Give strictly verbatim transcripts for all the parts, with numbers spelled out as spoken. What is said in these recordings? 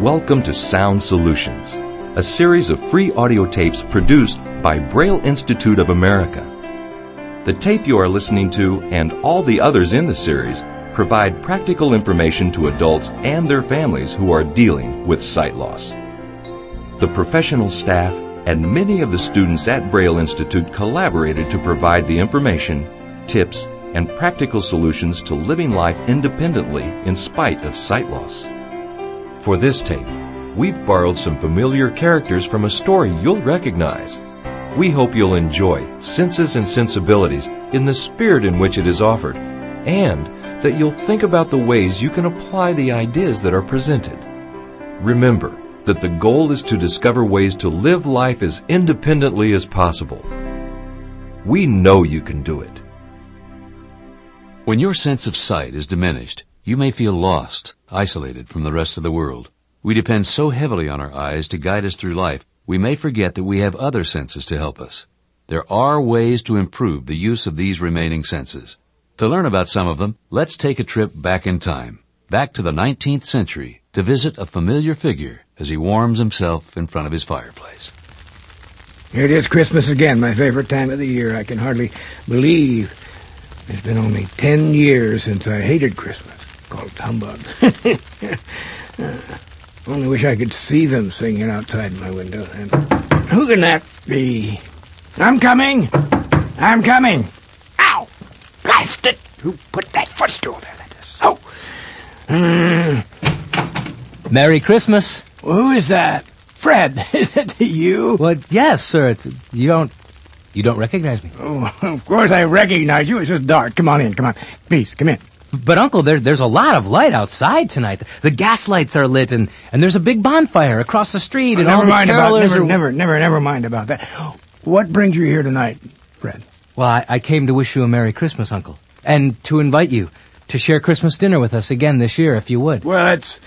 Welcome to Sound Solutions, a series of free audio tapes produced by Braille Institute of America. The tape you are listening to and all the others in the series provide practical information to adults and their families who are dealing with sight loss. The professional staff and many of the students at Braille Institute collaborated to provide the information, tips, and practical solutions to living life independently in spite of sight loss. For this tape, we've borrowed some familiar characters from a story you'll recognize. We hope you'll enjoy Senses and Sensibilities in the spirit in which it is offered, and that you'll think about the ways you can apply the ideas that are presented. Remember that the goal is to discover ways to live life as independently as possible. We know you can do it. When your sense of sight is diminished, you may feel lost, isolated from the rest of the world. We depend so heavily on our eyes to guide us through life, we may forget that we have other senses to help us. There are ways to improve the use of these remaining senses. To learn about some of them, let's take a trip back in time, back to the nineteenth century, to visit a familiar figure as he warms himself in front of his fireplace. Here it is, Christmas again, my favorite time of the year. I can hardly believe it's been only ten years since I hated Christmas. Called humbug. Only wish I could see them singing outside my window. And who can that be? I'm coming! I'm coming! Ow! Blast it! Who put that footstool there? That is so... Mm. Merry Christmas! Who is that? Fred, is it you? Well, yes, sir. It's... You don't... You don't recognize me. Oh, of course I recognize you. It's just dark. Come on in, come on. Please, come in. But, Uncle, there, there's a lot of light outside tonight. The, the gas lights are lit, and, and there's a big bonfire across the street. Oh, and never all mind the about never, are... never, never, never mind about that. What brings you here tonight, Fred? Well, I, I came to wish you a Merry Christmas, Uncle, and to invite you to share Christmas dinner with us again this year, if you would. Well, that's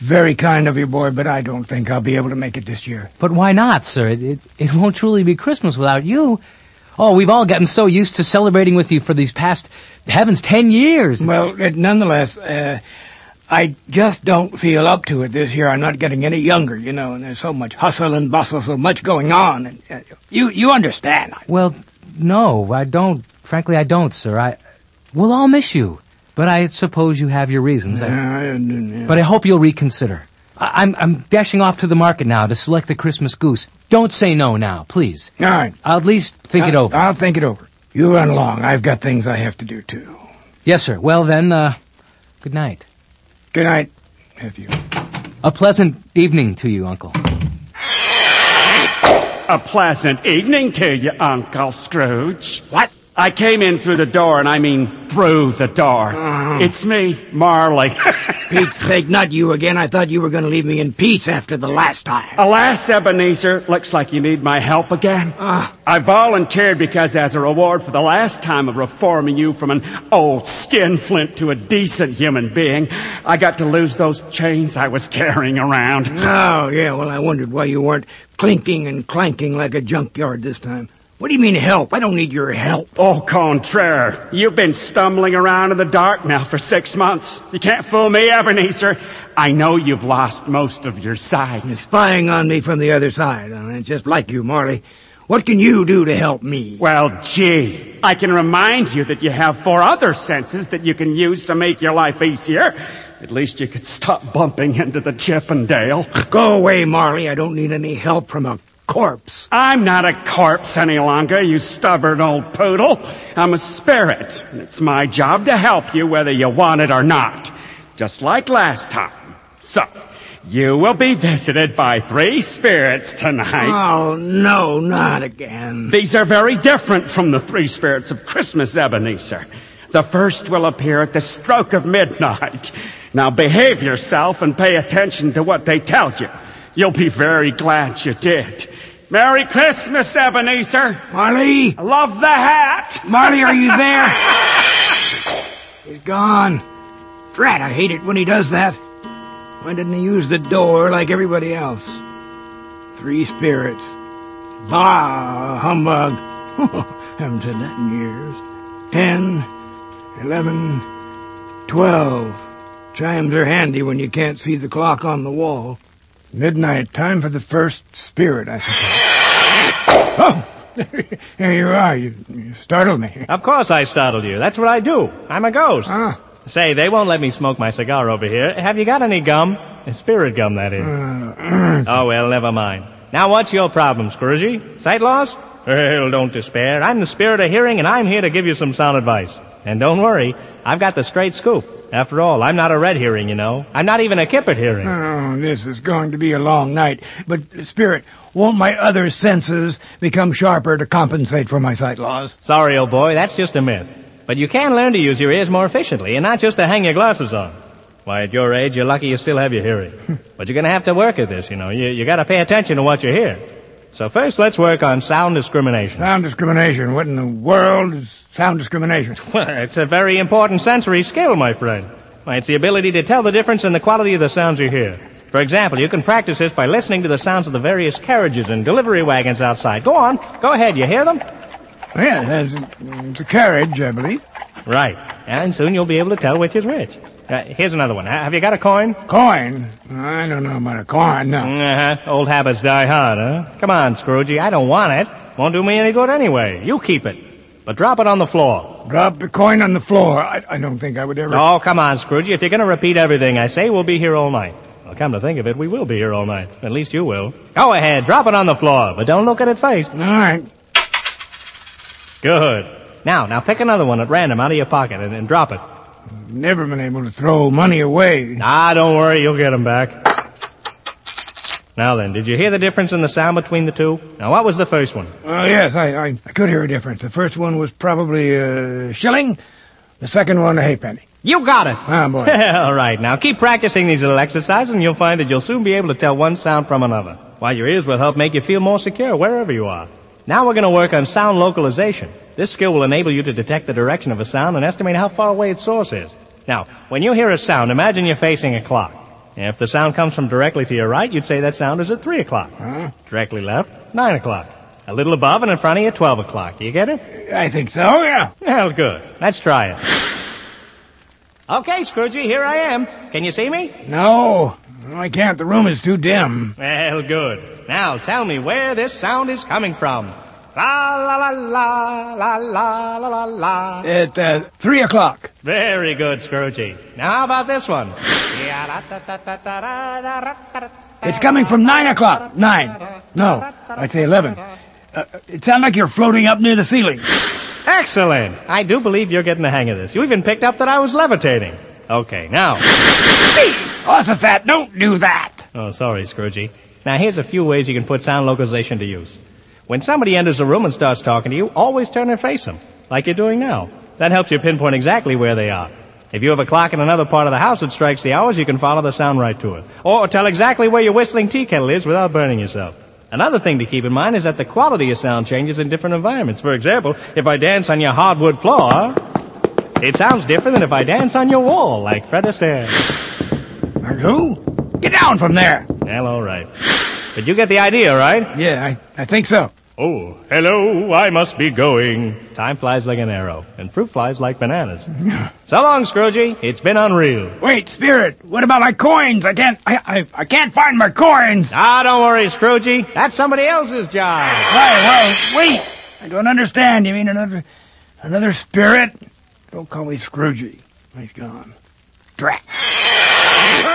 very kind of you, boy, but I don't think I'll be able to make it this year. But why not, sir? It, it, it won't truly be Christmas without you. Oh, we've all gotten so used to celebrating with you for these past, heavens, ten years. It's... Well, it, nonetheless, uh, I just don't feel up to it this year. I'm not getting any younger, you know, and there's so much hustle and bustle, so much going on. And uh, you, you understand. Well, no, I don't. Frankly, I don't, sir. I, we'll all miss you. But I suppose you have your reasons. I, uh, yeah. But I hope you'll reconsider. I, I'm, I'm dashing off to the market now to select the Christmas goose. Don't say no now, please. All right. I'll at least think I'll, it over. I'll think it over. You run along. I've got things I have to do, too. Yes, sir. Well, then, uh, good night. Good night, have you. A pleasant evening to you, Uncle. A pleasant evening to you, Uncle Scrooge. What? I came in through the door, and I mean through the door. Uh-huh. It's me, Marley. Pete's sake, not you again. I thought you were going to leave me in peace after the last time. Alas, Ebenezer, looks like you need my help again. Uh. I volunteered because as a reward for the last time of reforming you from an old skinflint to a decent human being, I got to lose those chains I was carrying around. Oh, yeah, well, I wondered why you weren't clinking and clanking like a junkyard this time. What do you mean help? I don't need your help. Au contraire. You've been stumbling around in the dark now for six months. You can't fool me, Ebenezer. I know you've lost most of your sight. You're spying on me from the other side. I mean, just like you, Marley. What can you do to help me? Well, gee, I can remind you that you have four other senses that you can use to make your life easier. At least you could stop bumping into the Chippendale. Go away, Marley. I don't need any help from a... corpse. I'm not a corpse any longer, you stubborn old poodle. I'm a spirit, and it's my job to help you whether you want it or not, just like last time. So, you will be visited by three spirits tonight. Oh, no, not again. These are very different from the three spirits of Christmas, Ebenezer. The first will appear at the stroke of midnight. Now behave yourself and pay attention to what they tell you. You'll be very glad you did. Merry Christmas, Ebenezer. Marley. I love the hat. Marley, are you there? He's gone. Drat, I hate it when he does that. Why didn't he use the door like everybody else? Three spirits. Bah, humbug. Haven't said that in years. Ten, eleven, twelve. Chimes are handy when you can't see the clock on the wall. Midnight, time for the first spirit, I suppose. Oh! Here you are. You, you startled me. Of course I startled you. That's what I do. I'm a ghost. Ah. Say, they won't let me smoke my cigar over here. Have you got any gum? Spirit gum, that is. Uh, oh, well, never mind. Now, what's your problem, Scroogey? Sight loss? Well, don't despair. I'm the spirit of hearing, and I'm here to give you some sound advice. And don't worry, I've got the straight scoop. After all, I'm not a red hearing, you know. I'm not even a kippert hearing. Oh, this is going to be a long night. But, Spirit, won't my other senses become sharper to compensate for my sight loss? Sorry, old boy, that's just a myth. But you can learn to use your ears more efficiently, and not just to hang your glasses on. Why, at your age, you're lucky you still have your hearing. But you're going to have to work at this, you know. You, you got to pay attention to what you hear. So first, let's work on sound discrimination. Sound discrimination? What in the world is sound discrimination? Well, it's a very important sensory skill, my friend. Why, it's the ability to tell the difference in the quality of the sounds you hear. For example, you can practice this by listening to the sounds of the various carriages and delivery wagons outside. Go on. Go ahead. You hear them? Yeah, there's a, it's a carriage, I believe. Right. And soon you'll be able to tell which is which. Uh, here's another one. Have you got a coin? Coin? I don't know about a coin, no. Uh-huh. Old habits die hard, huh? Come on, Scroogey, I don't want it. Won't do me any good anyway. You keep it. But drop it on the floor. Drop the coin on the floor? I, I don't think I would ever... Oh, come on, Scroogey. If you're going to repeat everything I say, we'll be here all night. Well, come to think of it, we will be here all night. At least you will. Go ahead, drop it on the floor, but don't look at it first. All right. Good. Now, now pick another one at random out of your pocket and, and drop it. Never been able to throw money away. Ah, don't worry, you'll get them back. Now then, did you hear the difference in the sound between the two? Now, what was the first one? Uh, yes, I, I, I could hear a difference. The first one was probably a shilling. The second one, a halfpenny. You got it. Ah, boy. All right, now keep practicing these little exercises, and you'll find that you'll soon be able to tell one sound from another. While your ears will help make you feel more secure wherever you are. Now we're going to work on sound localization. This skill will enable you to detect the direction of a sound and estimate how far away its source is. Now, when you hear a sound, imagine you're facing a clock. If the sound comes from directly to your right, you'd say that sound is at three o'clock. Huh? Directly left, nine o'clock. A little above and in front of you, twelve o'clock. You get it? I think so, yeah. Well, good. Let's try it. Okay, Scroogey, here I am. Can you see me? No. I can't. The room is too dim. Well, good. Now, tell me where this sound is coming from. La, la, la, la, la, la, la, la. At uh, three o'clock. Very good, Scroogey. Now, how about this one? It's coming from nine o'clock. Nine. No, I'd say eleven. Uh, it sounds like you're floating up near the ceiling. Excellent. I do believe you're getting the hang of this. You even picked up that I was levitating. Okay, now. Ossifat, don't do that. Oh, sorry, Scroogey. Now, here's a few ways you can put sound localization to use. When somebody enters a room and starts talking to you, always turn and face them, like you're doing now. That helps you pinpoint exactly where they are. If you have a clock in another part of the house that strikes the hours, you can follow the sound right to it. Or tell exactly where your whistling tea kettle is without burning yourself. Another thing to keep in mind is that the quality of sound changes in different environments. For example, if I dance on your hardwood floor, it sounds different than if I dance on your wall, like Fred Astaire. Who? Get down from there! Well, all right. But you get the idea, right? Yeah, I, I think so. Oh, hello, I must be going. Time flies like an arrow, and fruit flies like bananas. So long, Scroogey. It's been unreal. Wait, Spirit, what about my coins? I can't, I, I, I can't find my coins. Ah, don't worry, Scroogey. That's somebody else's job. Why, why, wait. I don't understand. You mean another, another Spirit? Don't call me Scroogey. He's gone. Drat.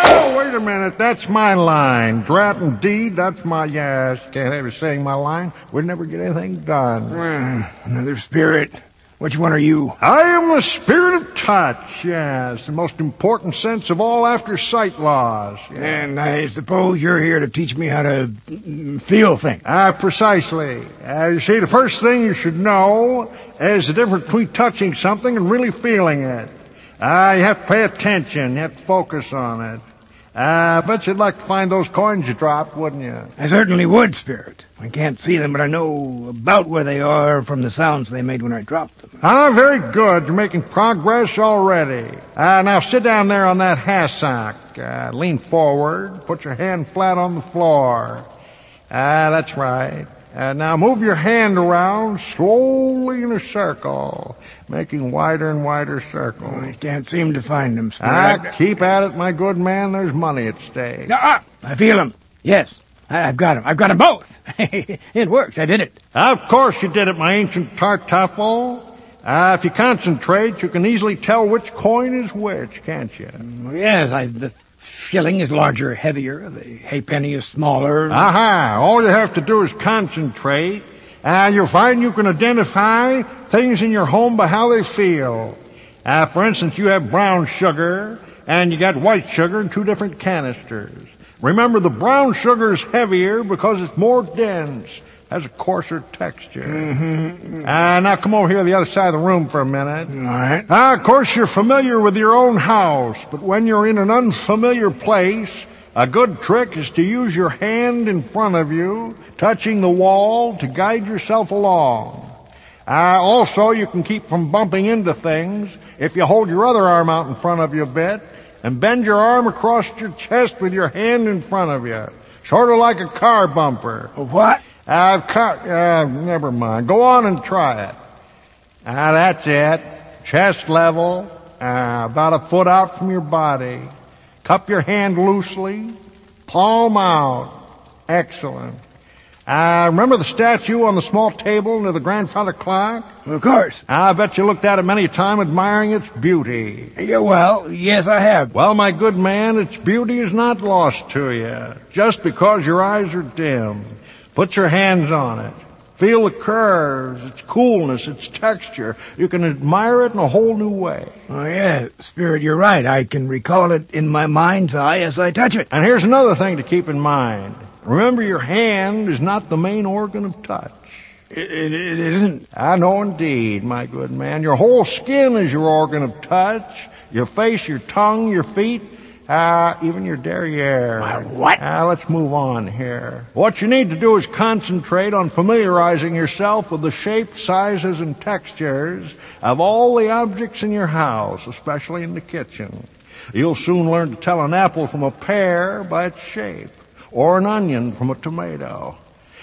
Oh, wait a minute. That's my line. Drat indeed. That's my, yes. Can't ever sing my line. We'll never get anything done. Mm, another Spirit. Which one are you? I am the Spirit of Touch, yes. The most important sense of all after sight laws. Yes. And I suppose you're here to teach me how to feel things. Ah, uh, precisely. Uh, you see, the first thing you should know is the difference between touching something and really feeling it. Uh, you have to pay attention. You have to focus on it. Uh, I bet you'd like to find those coins you dropped, wouldn't you? I certainly would, Spirit. I can't see them, but I know about where they are from the sounds they made when I dropped them. Ah, very good. You're making progress already. Uh, now sit down there on that hassock. Uh, lean forward. Put your hand flat on the floor. Ah, uh, that's right. Uh, now move your hand around slowly in a circle, making wider and wider circles. I can't seem to find them, Spirit. Ah, keep at it, my good man. There's money at stake. Ah, I feel them. Yes, I've got them. I've got them both. It works. I did it. Of course you did it, my ancient tartuffe. Uh, if you concentrate, you can easily tell which coin is which, can't you? Yes, I, the shilling is larger, heavier. The halfpenny is smaller. Aha! All you have to do is concentrate, and you'll find you can identify things in your home by how they feel. Uh, for instance, you have brown sugar, and you got white sugar in two different canisters. Remember, the brown sugar is heavier because it's more dense. Has a coarser texture. Mm-hmm. Uh, now, come over here to the other side of the room for a minute. All right. Uh, of course, you're familiar with your own house, but when you're in an unfamiliar place, a good trick is to use your hand in front of you, touching the wall to guide yourself along. Uh, also, you can keep from bumping into things if you hold your other arm out in front of you a bit and bend your arm across your chest with your hand in front of you, sort of like a car bumper. A what? I've cut, uh, never mind. Go on and try it. Ah, that's it. Chest level, uh, about a foot out from your body. Cup your hand loosely, palm out. Excellent. Uh, remember the statue on the small table near the grandfather clock? Of course. I bet you looked at it many a time admiring its beauty. Yeah, well, yes, I have. Well, my good man, its beauty is not lost to you, just because your eyes are dim. Put your hands on it. Feel the curves, its coolness, its texture. You can admire it in a whole new way. Oh, yeah, Spirit, you're right. I can recall it in my mind's eye as I touch it. And here's another thing to keep in mind. Remember, your hand is not the main organ of touch. It, it, it isn't? I know indeed, my good man. Your whole skin is your organ of touch. Your face, your tongue, your feet. Ah, uh, even your derriere. My what? Ah, uh, let's move on here. What you need to do is concentrate on familiarizing yourself with the shapes, sizes, and textures of all the objects in your house, especially in the kitchen. You'll soon learn to tell an apple from a pear by its shape, or an onion from a tomato.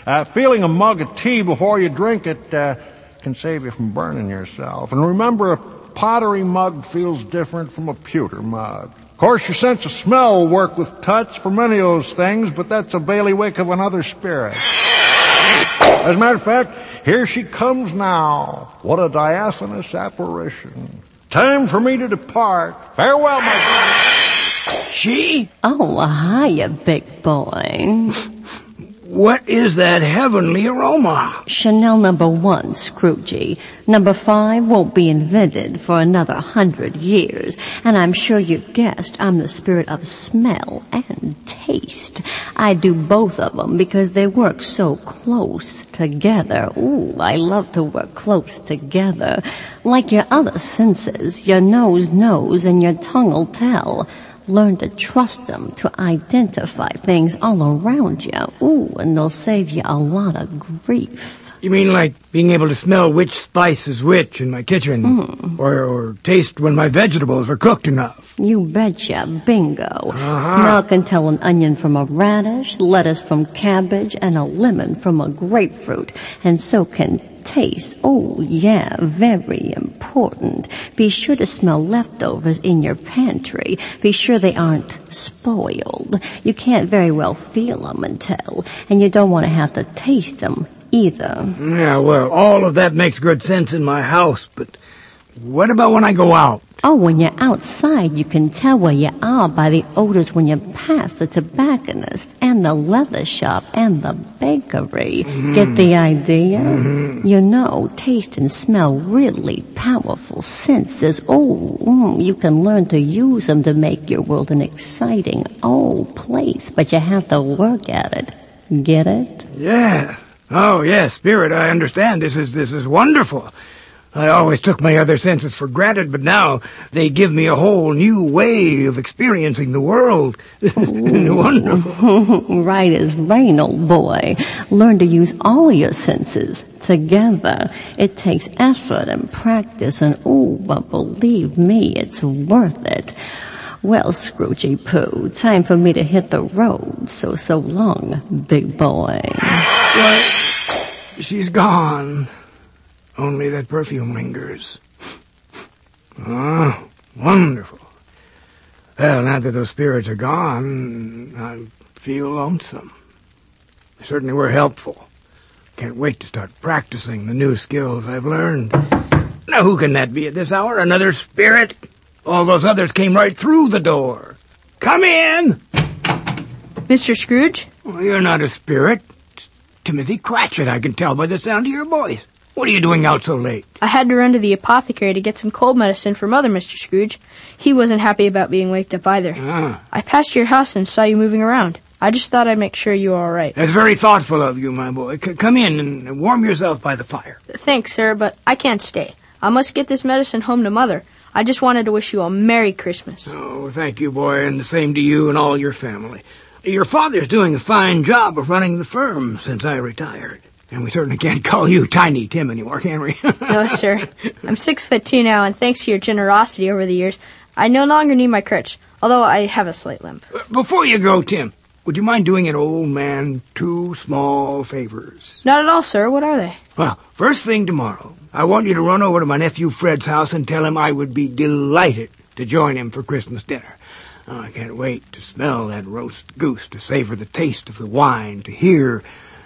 Uh, feeling a mug of tea before you drink it uh, can save you from burning yourself. And remember, a pottery mug feels different from a pewter mug. Of course, your sense of smell will work with touch for many of those things, but that's a bailiwick of another spirit. As a matter of fact, here she comes now. What a diaphanous apparition. Time for me to depart. Farewell, my boy. She? Oh, hiya, big boy. What is that heavenly aroma? Chanel number one, Scroogey. Number five won't be invented for another hundred years. And I'm sure you've guessed I'm the spirit of smell and taste. I do both of them because they work so close together. Ooh, I love to work close together. Like your other senses, your nose knows and your tongue'll tell. Learn to trust them to identify things all around you. Ooh, and they'll save you a lot of grief. You mean like being able to smell which spice is which in my kitchen? Mm. Or, or taste when my vegetables are cooked enough? You betcha. Bingo. Uh-huh. Smell can tell an onion from a radish, lettuce from cabbage, and a lemon from a grapefruit. And so can taste. Oh, yeah, very important. Be sure to smell leftovers in your pantry. Be sure they aren't spoiled. You can't very well feel them and tell, and you don't want to have to taste them either. Yeah, well, all of that makes good sense in my house, but what about when I go out? Oh, when you're outside, you can tell where you are by the odors when you pass the tobacconist and the leather shop and the bakery. Mm-hmm. Get the idea? Mm-hmm. You know, taste and smell really powerful senses. Oh, mm, you can learn to use them to make your world an exciting old place, but you have to work at it. Get it? Yes. Oh, yes, Spirit, I understand. This is, this is wonderful. I always took my other senses for granted, but now they give me a whole new way of experiencing the world. Wonderful. Right as rain, old boy. Learn to use all your senses together. It takes effort and practice, and oh, but believe me, it's worth it. Well, Scroogey Pooh, time for me to hit the road. So, so long, big boy. Well, she's gone. Only that perfume lingers. Ah, wonderful. Well, now that those spirits are gone, I'll feel lonesome. They certainly were helpful. Can't wait to start practicing the new skills I've learned. Now, who can that be at this hour? Another spirit? All those others came right through the door. Come in! Mister Scrooge? Well, you're not a spirit. It's Timothy Cratchit, I can tell by the sound of your voice. What are you doing out so late? I had to run to the apothecary to get some cold medicine for Mother, Mister Scrooge. He wasn't happy about being waked up either. Ah. I passed your house and saw you moving around. I just thought I'd make sure you were all right. That's very thoughtful of you, my boy. C- come in and warm yourself by the fire. Thanks, sir, but I can't stay. I must get this medicine home to Mother. I just wanted to wish you a Merry Christmas. Oh, thank you, boy, and the same to you and all your family. Your father's doing a fine job of running the firm since I retired. And we certainly can't call you Tiny Tim anymore, can we? No, sir. I'm six foot two now, and thanks to your generosity over the years, I no longer need my crutch, although I have a slight limp. Before you go, Tim, would you mind doing an old man two small favors? Not at all, sir. What are they? Well, first thing tomorrow, I want you to run over to my nephew Fred's house and tell him I would be delighted to join him for Christmas dinner. Oh, I can't wait to smell that roast goose, to savor the taste of the wine, to hear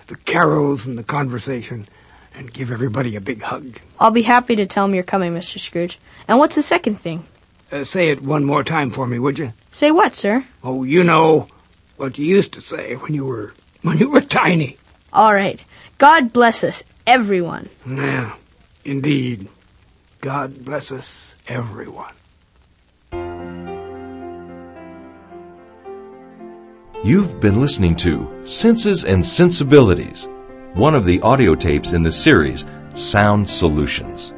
the carols and the conversation, and give everybody a big hug. I'll be happy to tell him you're coming, Mister Scrooge. And what's the second thing? Uh, say it one more time for me, would you? Say what, sir? Oh, you know what you used to say when you were when you were tiny. All right. God bless us, everyone. Yeah, indeed. God bless us, everyone. You've been listening to Senses and Sensibilities, one of the audio tapes in the series Sound Solutions.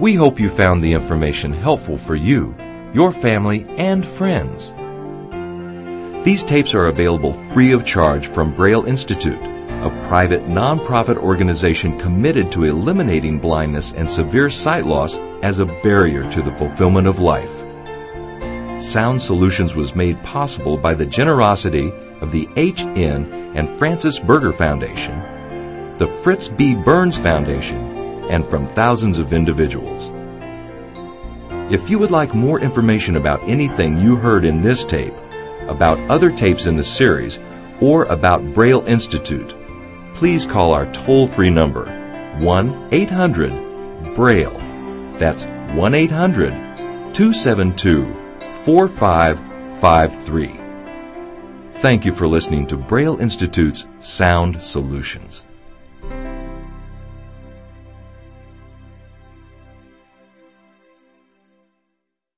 We hope you found the information helpful for you, your family, and friends. These tapes are available free of charge from Braille Institute, a private nonprofit organization committed to eliminating blindness and severe sight loss as a barrier to the fulfillment of life. Sound Solutions was made possible by the generosity of the H N and Francis Berger Foundation, the Fritz B. Burns Foundation, and from thousands of individuals. If you would like more information about anything you heard in this tape, about other tapes in the series, or about Braille Institute, please call our toll-free number, one eight hundred braille. That's one eight hundred two seven two four five five three. Thank you for listening to Braille Institute's Sound Solutions.